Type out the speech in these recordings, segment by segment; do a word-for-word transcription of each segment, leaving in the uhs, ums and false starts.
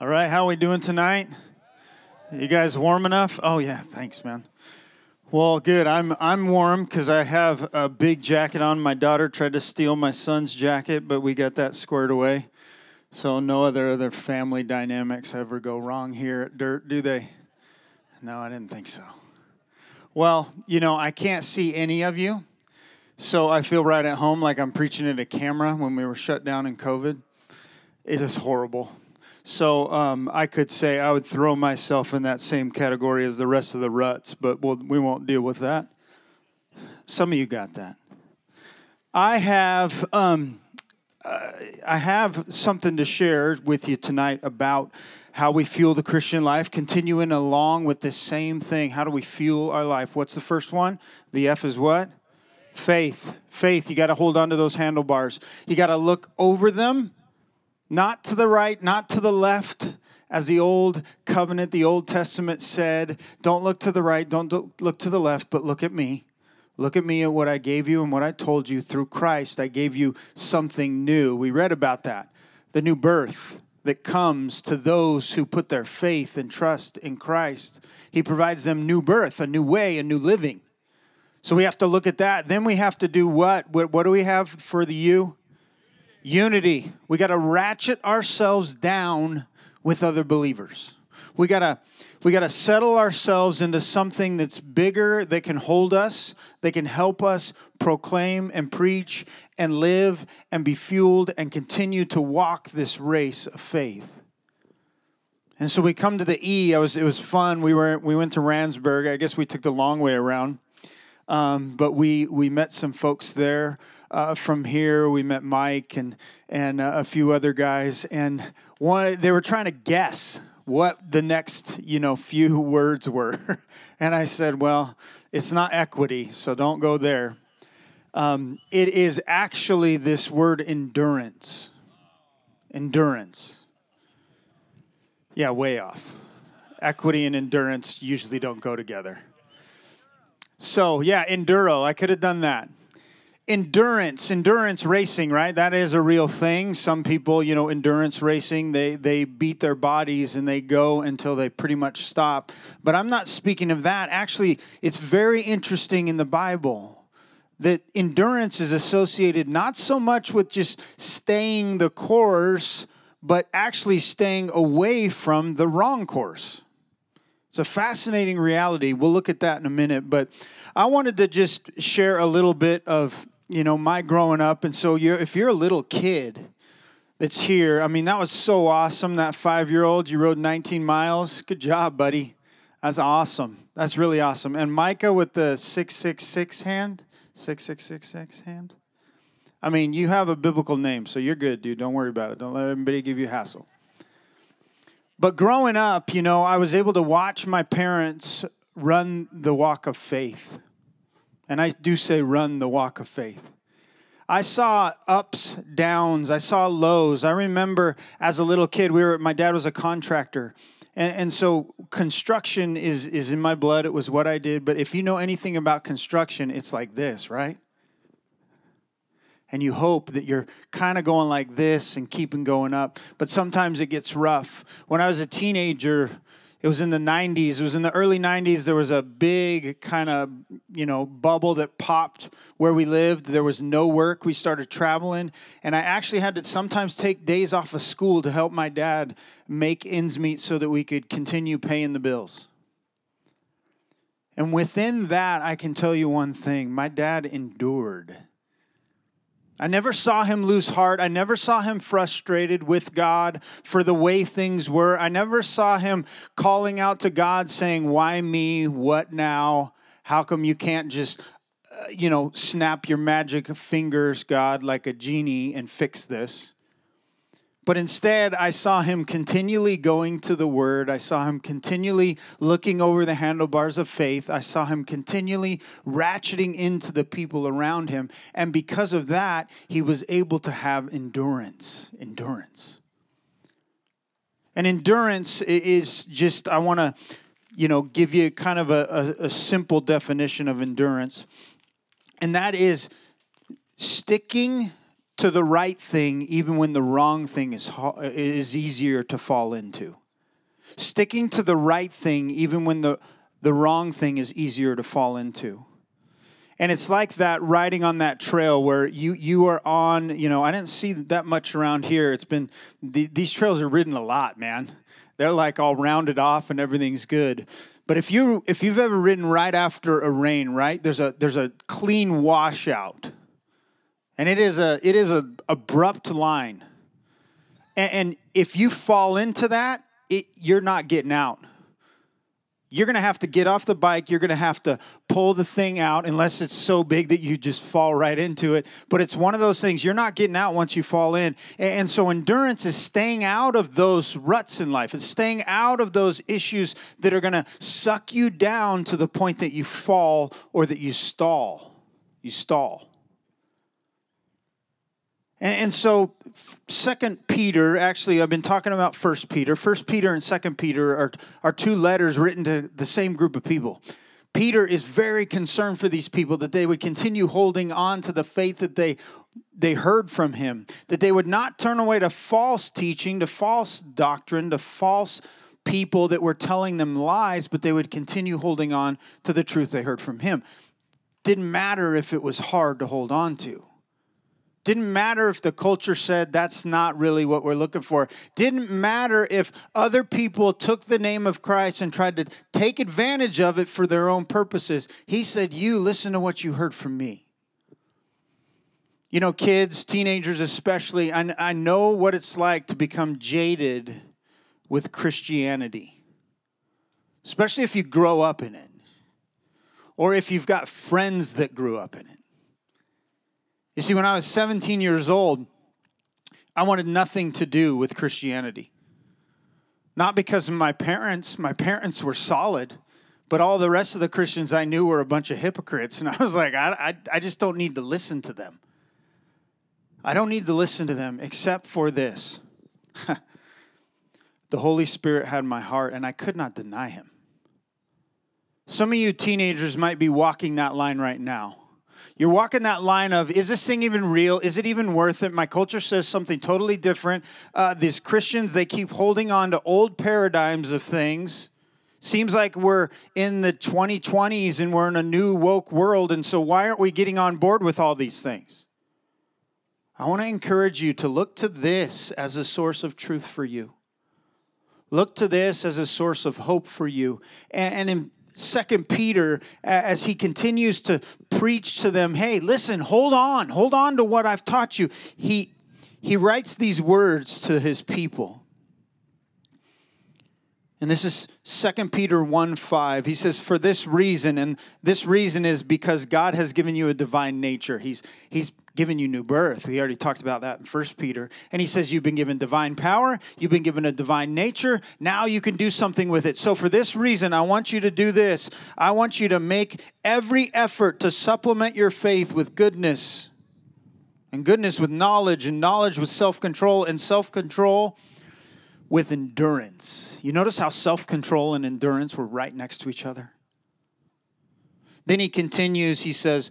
All right, how are we doing tonight? You guys warm enough? Oh yeah, thanks, man. Well, good. I'm I'm warm because I have a big jacket on. My daughter tried to steal my son's jacket, but we got that squared away. So no other other family dynamics ever go wrong here at Dirt, do they? No, I didn't think so. Well, you know, I can't see any of you, so I feel right at home, like I'm preaching at a camera when we were shut down in COVID. It is horrible. So um, I could say I would throw myself in that same category as the rest of the ruts, but we'll, we won't deal with that. Some of you got that. I have um, uh, I have something to share with you tonight about how we fuel the Christian life, continuing along with this same thing. How do we fuel our life? What's the first one? The F is what? Faith. Faith. You got to hold on to those handlebars. You got to look over them. Not to the right, not to the left, as the old covenant, the Old Testament said, don't look to the right, don't look to the left, but look at me. Look at me at what I gave you and what I told you. Through Christ, I gave you something new. We read about that, the new birth that comes to those who put their faith and trust in Christ. He provides them new birth, a new way, a new living. So we have to look at that. Then we have to do what? What do we have for the you? Unity. We got to ratchet ourselves down with other believers. We got to we got to settle ourselves into something that's bigger, that can hold us, that can help us proclaim and preach and live and be fueled and continue to walk this race of faith. And so we come to the E. I was it was fun. We were we went to Ramsburg. I guess we took the long way around. Um, but we we met some folks there. Uh, from here, we met Mike and and uh, a few other guys, and one they were trying to guess what the next you know few words were, and I said, well, it's not equity, so don't go there. Um, it is actually this word endurance. Endurance. Yeah, way off. Equity and endurance usually don't go together. So yeah, enduro. I could have done that. Endurance, endurance racing, right? That is a real thing. Some people, you know, endurance racing, they they beat their bodies and they go until they pretty much stop. But I'm not speaking of that. Actually, it's very interesting in the Bible that endurance is associated not so much with just staying the course, but actually staying away from the wrong course. It's a fascinating reality. We'll look at that in a minute. But I wanted to just share a little bit of You know, my growing up, and so you're, if you're a little kid that's here, I mean, that was so awesome, that five-year-old, you rode nineteen miles. Good job, buddy. That's awesome. That's really awesome. And Micah with the six six six hand, six six six six hand. I mean, you have a biblical name, so you're good, dude. Don't worry about it. Don't let anybody give you hassle. But growing up, you know, I was able to watch my parents run the walk of faith. And I do say run the walk of faith. I saw ups, downs. I saw lows. I remember as a little kid, we were. My dad was a contractor. And, and so construction is, is in my blood. It was what I did. But if you know anything about construction, it's like this, right? And you hope that you're kind of going like this and keeping going up. But sometimes it gets rough. When I was a teenager, it was in the nineties. It was in the early nineties. There was a big kind of, you know, bubble that popped where we lived. There was no work. We started traveling. And I actually had to sometimes take days off of school to help my dad make ends meet so that we could continue paying the bills. And within that, I can tell you one thing. My dad endured. I never saw him lose heart. I never saw him frustrated with God for the way things were. I never saw him calling out to God saying, why me? What now? How come you can't just, uh, you know, snap your magic fingers, God, like a genie and fix this? But instead, I saw him continually going to the Word. I saw him continually looking over the handlebars of faith. I saw him continually ratcheting into the people around him. And because of that, he was able to have endurance. Endurance. And endurance is just, I want to, you know, give you kind of a, a, a simple definition of endurance. And that is sticking to the right thing even when the wrong thing is is easier to fall into. Sticking to the right thing even when the, the wrong thing is easier to fall into. And it's like that riding on that trail where you, you are on, you know, I didn't see that much around here. It's been, the, these trails are ridden a lot, man. They're like all rounded off and everything's good. But if you if you've ever ridden right after a rain, right, there's a there's a clean washout, and it is a it is a abrupt line, and, and if you fall into that, it, you're not getting out. You're gonna have to get off the bike. You're gonna have to pull the thing out, unless it's so big that you just fall right into it. But it's one of those things, you're not getting out once you fall in. And so endurance is staying out of those ruts in life. It's staying out of those issues that are gonna suck you down to the point that you fall or that you stall. You stall. And so Second Peter, actually, I've been talking about First Peter. First Peter and Second Peter are, are two letters written to the same group of people. Peter is very concerned for these people, that they would continue holding on to the faith that they, they heard from him, that they would not turn away to false teaching, to false doctrine, to false people that were telling them lies, but they would continue holding on to the truth they heard from him. Didn't matter if it was hard to hold on to. Didn't matter if the culture said that's not really what we're looking for. Didn't matter if other people took the name of Christ and tried to take advantage of it for their own purposes. He said, you listen to what you heard from me. You know, kids, teenagers especially, I, I know what it's like to become jaded with Christianity, especially if you grow up in it or if you've got friends that grew up in it. You see, when I was seventeen years old, I wanted nothing to do with Christianity. Not because of my parents. My parents were solid, but all the rest of the Christians I knew were a bunch of hypocrites. And I was like, I, I, I just don't need to listen to them. I don't need to listen to them except for this. The Holy Spirit had my heart, and I could not deny him. Some of you teenagers might be walking that line right now. You're walking that line of, is this thing even real? Is it even worth it? My culture says something totally different. Uh, these Christians, they keep holding on to old paradigms of things. Seems like we're in the twenty twenties and we're in a new woke world, and so why aren't we getting on board with all these things? I want to encourage you to look to this as a source of truth for you. Look to this as a source of hope for you. And, and in Second Peter, as he continues to preach to them, hey, listen, hold on, hold on to what I've taught you. He he writes these words to his people. And this is Second Peter one five. He says, for this reason, and this reason is because God has given you a divine nature. He's he's given you new birth. We already talked about that in First Peter. And he says, you've been given divine power. You've been given a divine nature. Now you can do something with it. So for this reason, I want you to do this. I want you to make every effort to supplement your faith with goodness, and goodness with knowledge, and knowledge with self-control, and self-control with endurance. You notice how self-control and endurance were right next to each other? Then he continues, he says,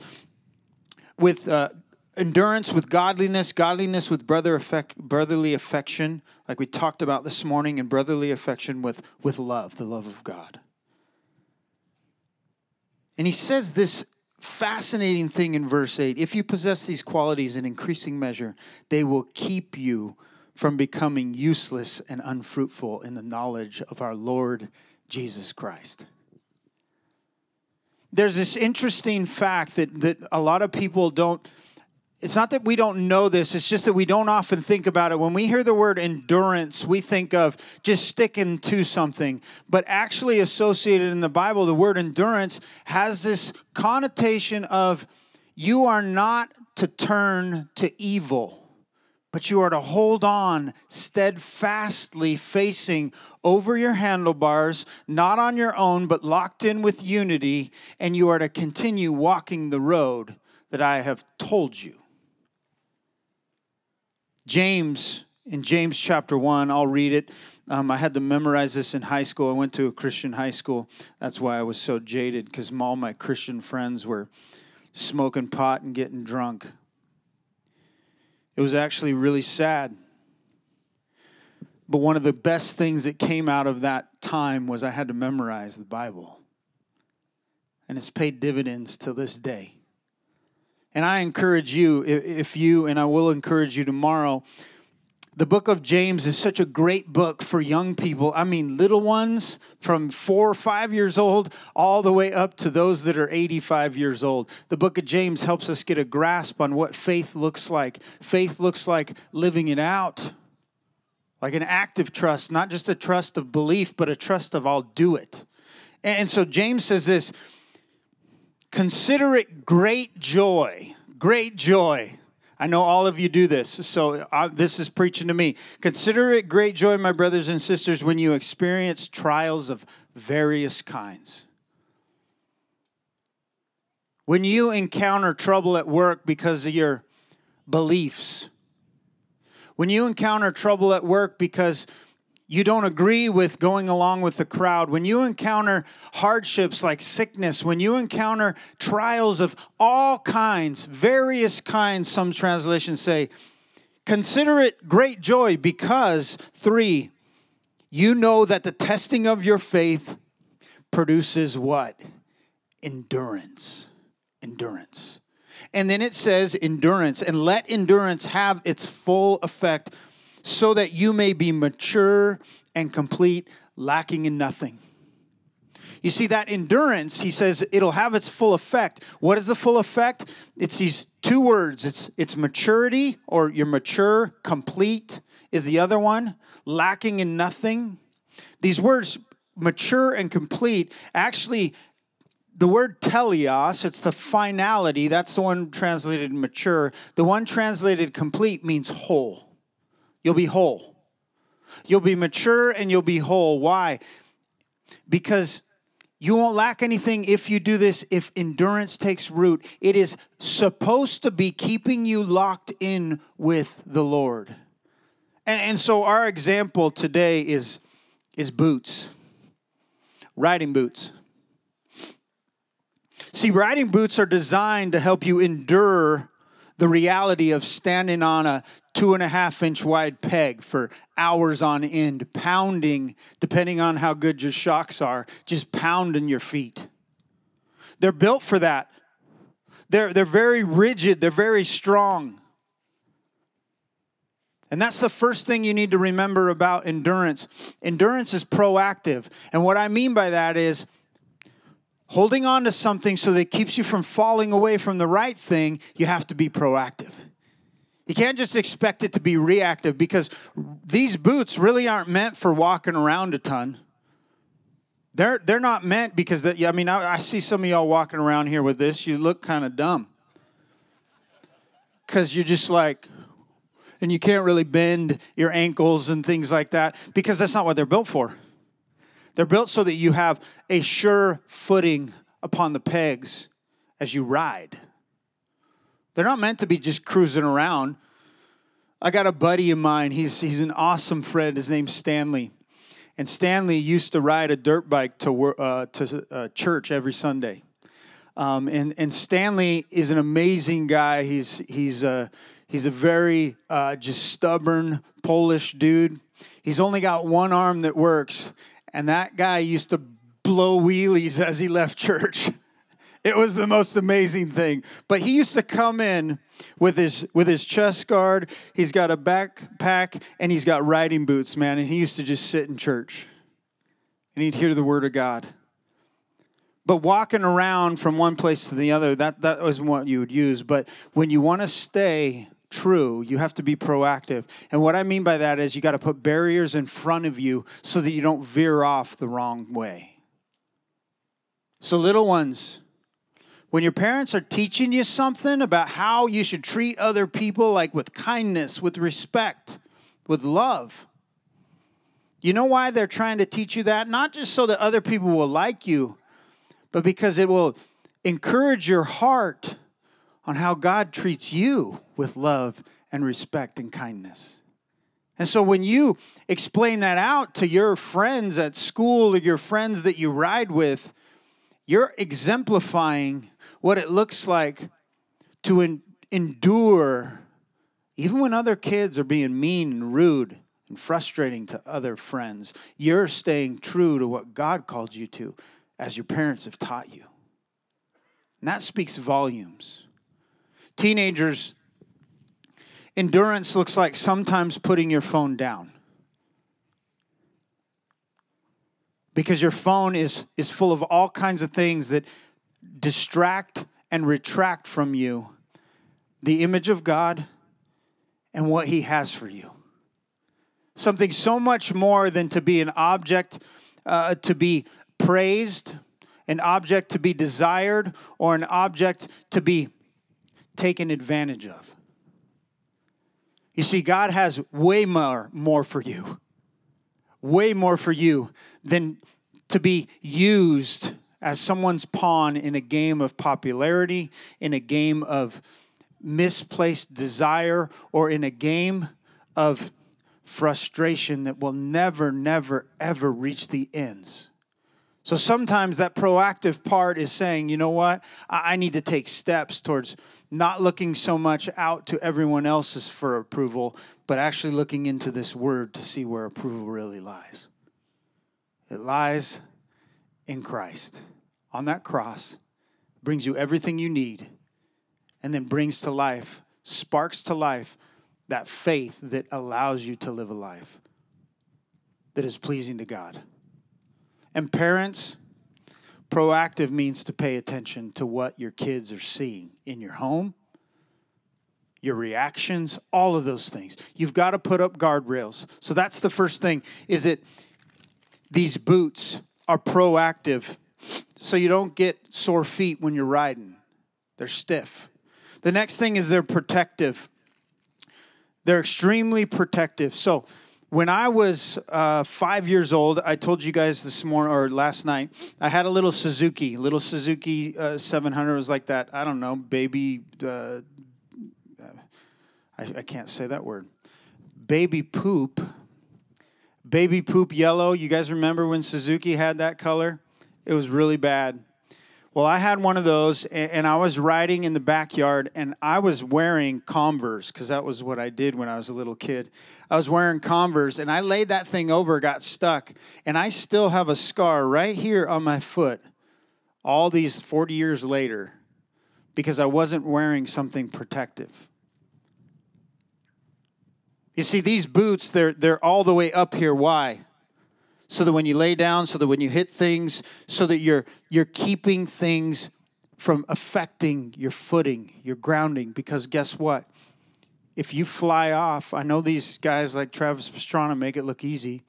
with uh, endurance with godliness, godliness with brother affect, brotherly affection, like we talked about this morning, and brotherly affection with, with love, the love of God. And he says this fascinating thing in verse eight, if you possess these qualities in increasing measure, they will keep you from becoming useless and unfruitful in the knowledge of our Lord Jesus Christ. There's this interesting fact that, that a lot of people don't, it's not that we don't know this, it's just that we don't often think about it. When we hear the word endurance, we think of just sticking to something. But actually associated in the Bible, the word endurance has this connotation of you are not to turn to evil, but you are to hold on steadfastly, facing over your handlebars, not on your own, but locked in with unity, and you are to continue walking the road that I have told you. James, in James chapter one, I'll read it. Um, I had to memorize this in high school. I went to a Christian high school. That's why I was so jaded, because all my Christian friends were smoking pot and getting drunk. It was actually really sad. But one of the best things that came out of that time was I had to memorize the Bible. And it's paid dividends to this day. And I encourage you, if you, and I will encourage you tomorrow, the book of James is such a great book for young people. I mean, little ones from four or five years old all the way up to those that are eighty-five years old. The book of James helps us get a grasp on what faith looks like. Faith looks like living it out, like an active trust, not just a trust of belief, but a trust of I'll do it. And so James says this, consider it great joy, great joy. I know all of you do this, so I, this is preaching to me. Consider it great joy, my brothers and sisters, when you experience trials of various kinds. When you encounter trouble at work because of your beliefs. When you encounter trouble at work because you don't agree with going along with the crowd. When you encounter hardships like sickness, when you encounter trials of all kinds, various kinds, some translations say, consider it great joy because, three, you know that the testing of your faith produces what? Endurance. Endurance. And then it says endurance, and let endurance have its full effect, so that you may be mature and complete, lacking in nothing. You see, that endurance, he says, it'll have its full effect. What is the full effect? It's these two words. It's it's maturity, or you're mature, complete is the other one, lacking in nothing. These words, mature and complete, actually, the word teleos, it's the finality. That's the one translated mature. The one translated complete means whole. You'll be whole. You'll be mature and you'll be whole. Why? Because you won't lack anything if you do this, if endurance takes root. It is supposed to be keeping you locked in with the Lord. And, and so our example today is, is boots. Riding boots. See, riding boots are designed to help you endure the reality of standing on a two and a half inch wide peg for hours on end, pounding, depending on how good your shocks are, just pounding your feet. They're built for that. They're, they're very rigid. They're very strong. And that's the first thing you need to remember about endurance. Endurance is proactive. And what I mean by that is holding on to something so that it keeps you from falling away from the right thing, you have to be proactive. You can't just expect it to be reactive, because these boots really aren't meant for walking around a ton. They're they're not meant because, that, I mean, I, I see some of y'all walking around here with this. You look kind of dumb because you're just like, and you can't really bend your ankles and things like that, because that's not what they're built for. They're built so that you have a sure footing upon the pegs as you ride. They're not meant to be just cruising around. I got a buddy of mine. He's he's an awesome friend. His name's Stanley. And Stanley used to ride a dirt bike to uh, to uh, church every Sunday. Um, and and Stanley is an amazing guy. He's he's a he's a very uh, just stubborn Polish dude. He's only got one arm that works. And that guy used to blow wheelies as he left church. It was the most amazing thing. But he used to come in with his with his chest guard. He's got a backpack and he's got riding boots, man. And he used to just sit in church. And he'd hear the word of God. But walking around from one place to the other, that, that wasn't what you would use. But when you want to stay true, you have to be proactive. And what I mean by that is you got to put barriers in front of you so that you don't veer off the wrong way. So little ones, when your parents are teaching you something about how you should treat other people, like with kindness, with respect, with love, you know why they're trying to teach you that? Not just so that other people will like you, but because it will encourage your heart on how God treats you with love and respect and kindness. And so when you explain that out to your friends at school or your friends that you ride with, you're exemplifying what it looks like to en- endure Even when other kids are being mean and rude and frustrating to other friends, you're staying true to what God called you to as your parents have taught you. And that speaks volumes. Teenagers, endurance looks like sometimes putting your phone down. Because your phone is, is full of all kinds of things that distract and retract from you the image of God and what He has for you. Something so much more than to be an object uh, to be praised, an object to be desired, or an object to be taken advantage of. You see, God has way more, more for you. Way more for you than to be used as someone's pawn in a game of popularity, in a game of misplaced desire, or in a game of frustration that will never, never, ever reach the ends. So sometimes that proactive part is saying, you know what? I need to take steps towards not looking so much out to everyone else's for approval, but actually looking into this word to see where approval really lies. It lies in Christ. On that cross, brings you everything you need, and then brings to life, sparks to life, that faith that allows you to live a life that is pleasing to God. And parents, proactive means to pay attention to what your kids are seeing in your home, your reactions, all of those things. You've got to put up guardrails. So that's the first thing, is that these boots are proactive so you don't get sore feet when you're riding. They're stiff. The next thing is they're protective. They're extremely protective. So when I was uh, five years old, I told you guys this morning or last night, I had a little Suzuki, little Suzuki uh, seven hundred. It was like that, I don't know, baby, uh, I, I can't say that word, baby poop, baby poop yellow. You guys remember when Suzuki had that color? It was really bad. Well, I had one of those, and I was riding in the backyard, and I was wearing Converse, because that was what I did when I was a little kid. I was wearing Converse, and I laid that thing over, got stuck, and I still have a scar right here on my foot all these forty years later because I wasn't wearing something protective. You see, these boots, they're, they're all the way up here. Why? So that when you lay down, so that when you hit things, so that you're you're keeping things from affecting your footing, your grounding. Because guess what? If you fly off, I know these guys like Travis Pastrana make it look easy,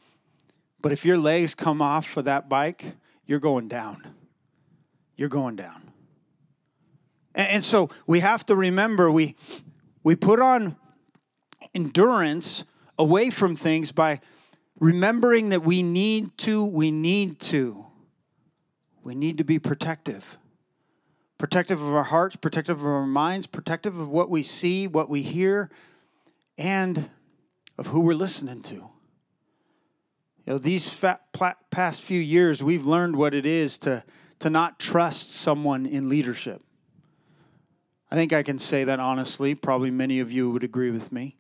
but if your legs come off of that bike, you're going down. You're going down. And, and so we have to remember we we put on endurance away from things by remembering that we need to, we need to, we need to be protective. Protective of our hearts, protective of our minds, protective of what we see, what we hear, and of who we're listening to. You know, these fat, pla- past few years, we've learned what it is to, to not trust someone in leadership. I think I can say that honestly. Probably many of you would agree with me.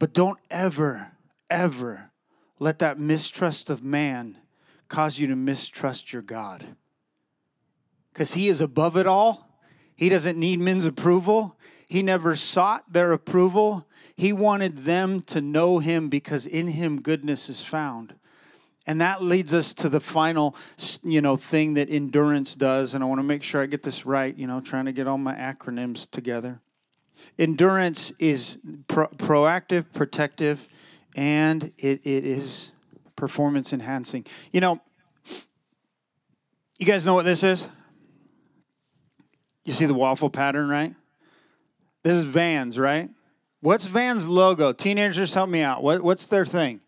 But don't ever, ever let that mistrust of man cause you to mistrust your God. Because He is above it all. He doesn't need men's approval. He never sought their approval. He wanted them to know Him because in Him goodness is found. And that leads us to the final, you know, thing that endurance does. And I want to make sure I get this right, you know, trying to get all my acronyms together. Endurance is pro- proactive, protective, and it, it is performance enhancing. You know, you guys know what this is? You see the waffle pattern, right? This is Vans, right? What's Vans' logo? Teenagers, help me out. What, what's their thing?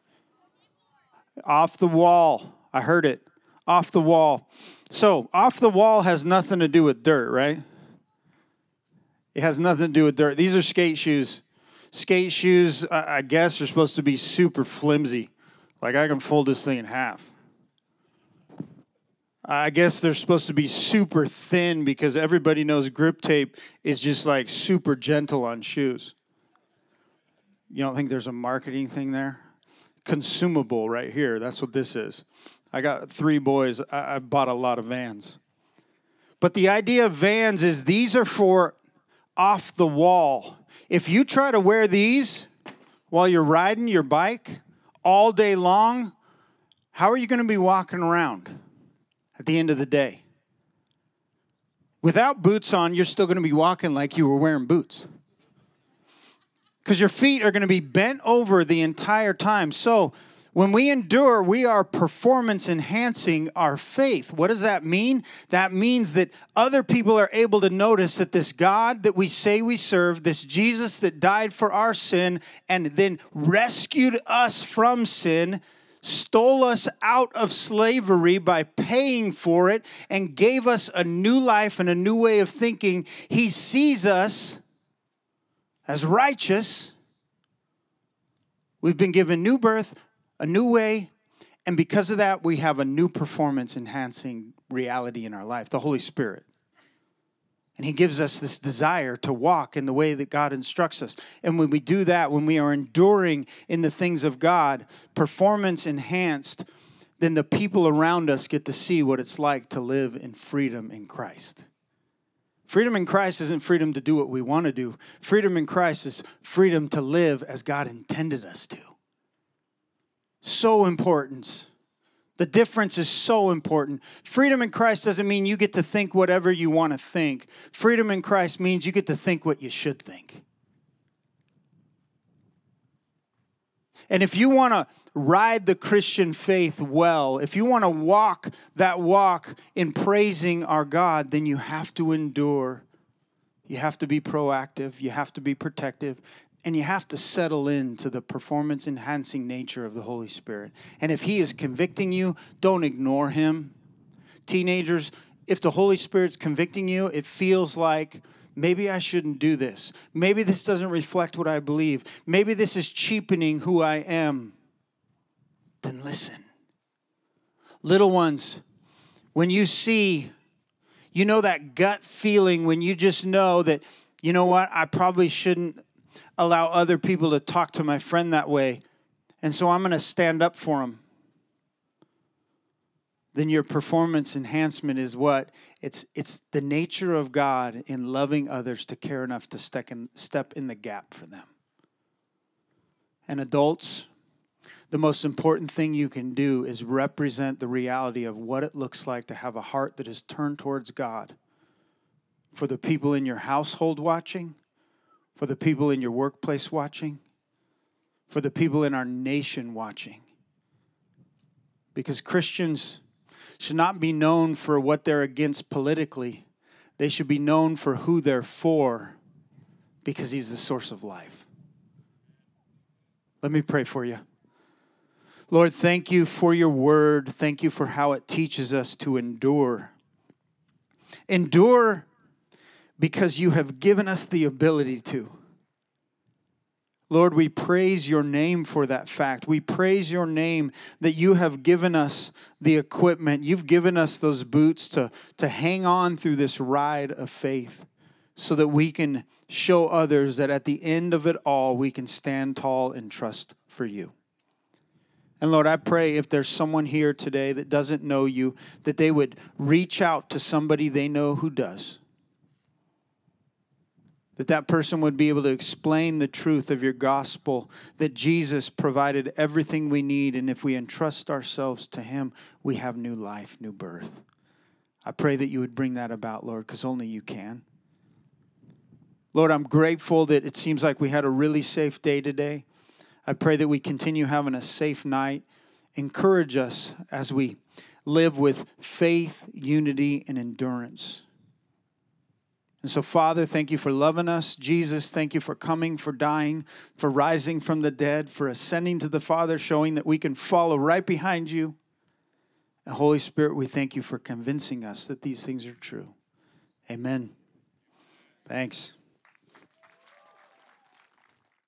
Off the wall. I heard it. Off the wall. So, off the wall has nothing to do with dirt, right? It has nothing to do with dirt. These are skate shoes. Skate shoes, I guess, are supposed to be super flimsy. Like, I can fold this thing in half. I guess they're supposed to be super thin because everybody knows grip tape is just like super gentle on shoes. You don't think there's a marketing thing there? Consumable right here. That's what this is. I got three boys. I, I bought a lot of Vans. But the idea of Vans is these are for off the wall. If you try to wear these while you're riding your bike all day long, how are you going to be walking around at the end of the day? Without boots on, you're still going to be walking like you were wearing boots, because your feet are going to be bent over the entire time. So when we endure, we are performance enhancing our faith. What does that mean? That means that other people are able to notice that this God that we say we serve, this Jesus that died for our sin and then rescued us from sin, stole us out of slavery by paying for it, and gave us a new life and a new way of thinking. He sees us as righteous. We've been given new birth, a new way, and because of that, we have a new performance-enhancing reality in our life, the Holy Spirit. And He gives us this desire to walk in the way that God instructs us. And when we do that, when we are enduring in the things of God, performance-enhanced, then the people around us get to see what it's like to live in freedom in Christ. Freedom in Christ isn't freedom to do what we want to do. Freedom in Christ is freedom to live as God intended us to. So important. The difference is so important. Freedom in Christ doesn't mean you get to think whatever you want to think. Freedom in Christ means you get to think what you should think. And if you want to ride the Christian faith well, if you want to walk that walk in praising our God, then you have to endure. You have to be proactive. You have to be protective. And you have to settle into the performance-enhancing nature of the Holy Spirit. And if He is convicting you, don't ignore Him. Teenagers, if the Holy Spirit's convicting you, it feels like, maybe I shouldn't do this. Maybe this doesn't reflect what I believe. Maybe this is cheapening who I am. Then listen. Little ones, when you see, you know that gut feeling when you just know that, you know what, I probably shouldn't allow other people to talk to my friend that way, and so I'm going to stand up for them. Then your performance enhancement is what? It's it's the nature of God in loving others to care enough to step in, step in the gap for them. And adults, the most important thing you can do is represent the reality of what it looks like to have a heart that is turned towards God for the people in your household watching, for the people in your workplace watching, for the people in our nation watching. Because Christians should not be known for what they're against politically. They should be known for who they're for, because He's the source of life. Let me pray for you. Lord, thank You for Your word. Thank You for how it teaches us to endure. Endure because You have given us the ability to. Lord, we praise Your name for that fact. We praise Your name that You have given us the equipment. You've given us those boots to, to hang on through this ride of faith, so that we can show others that at the end of it all, we can stand tall and trust for You. And Lord, I pray if there's someone here today that doesn't know You, that they would reach out to somebody they know who does. That that person would be able to explain the truth of Your gospel, that Jesus provided everything we need, and if we entrust ourselves to Him, we have new life, new birth. I pray that You would bring that about, Lord, because only You can. Lord, I'm grateful that it seems like we had a really safe day today. I pray that we continue having a safe night. Encourage us as we live with faith, unity, and endurance. And so, Father, thank You for loving us. Jesus, thank You for coming, for dying, for rising from the dead, for ascending to the Father, showing that we can follow right behind You. And Holy Spirit, we thank You for convincing us that these things are true. Amen. Thanks.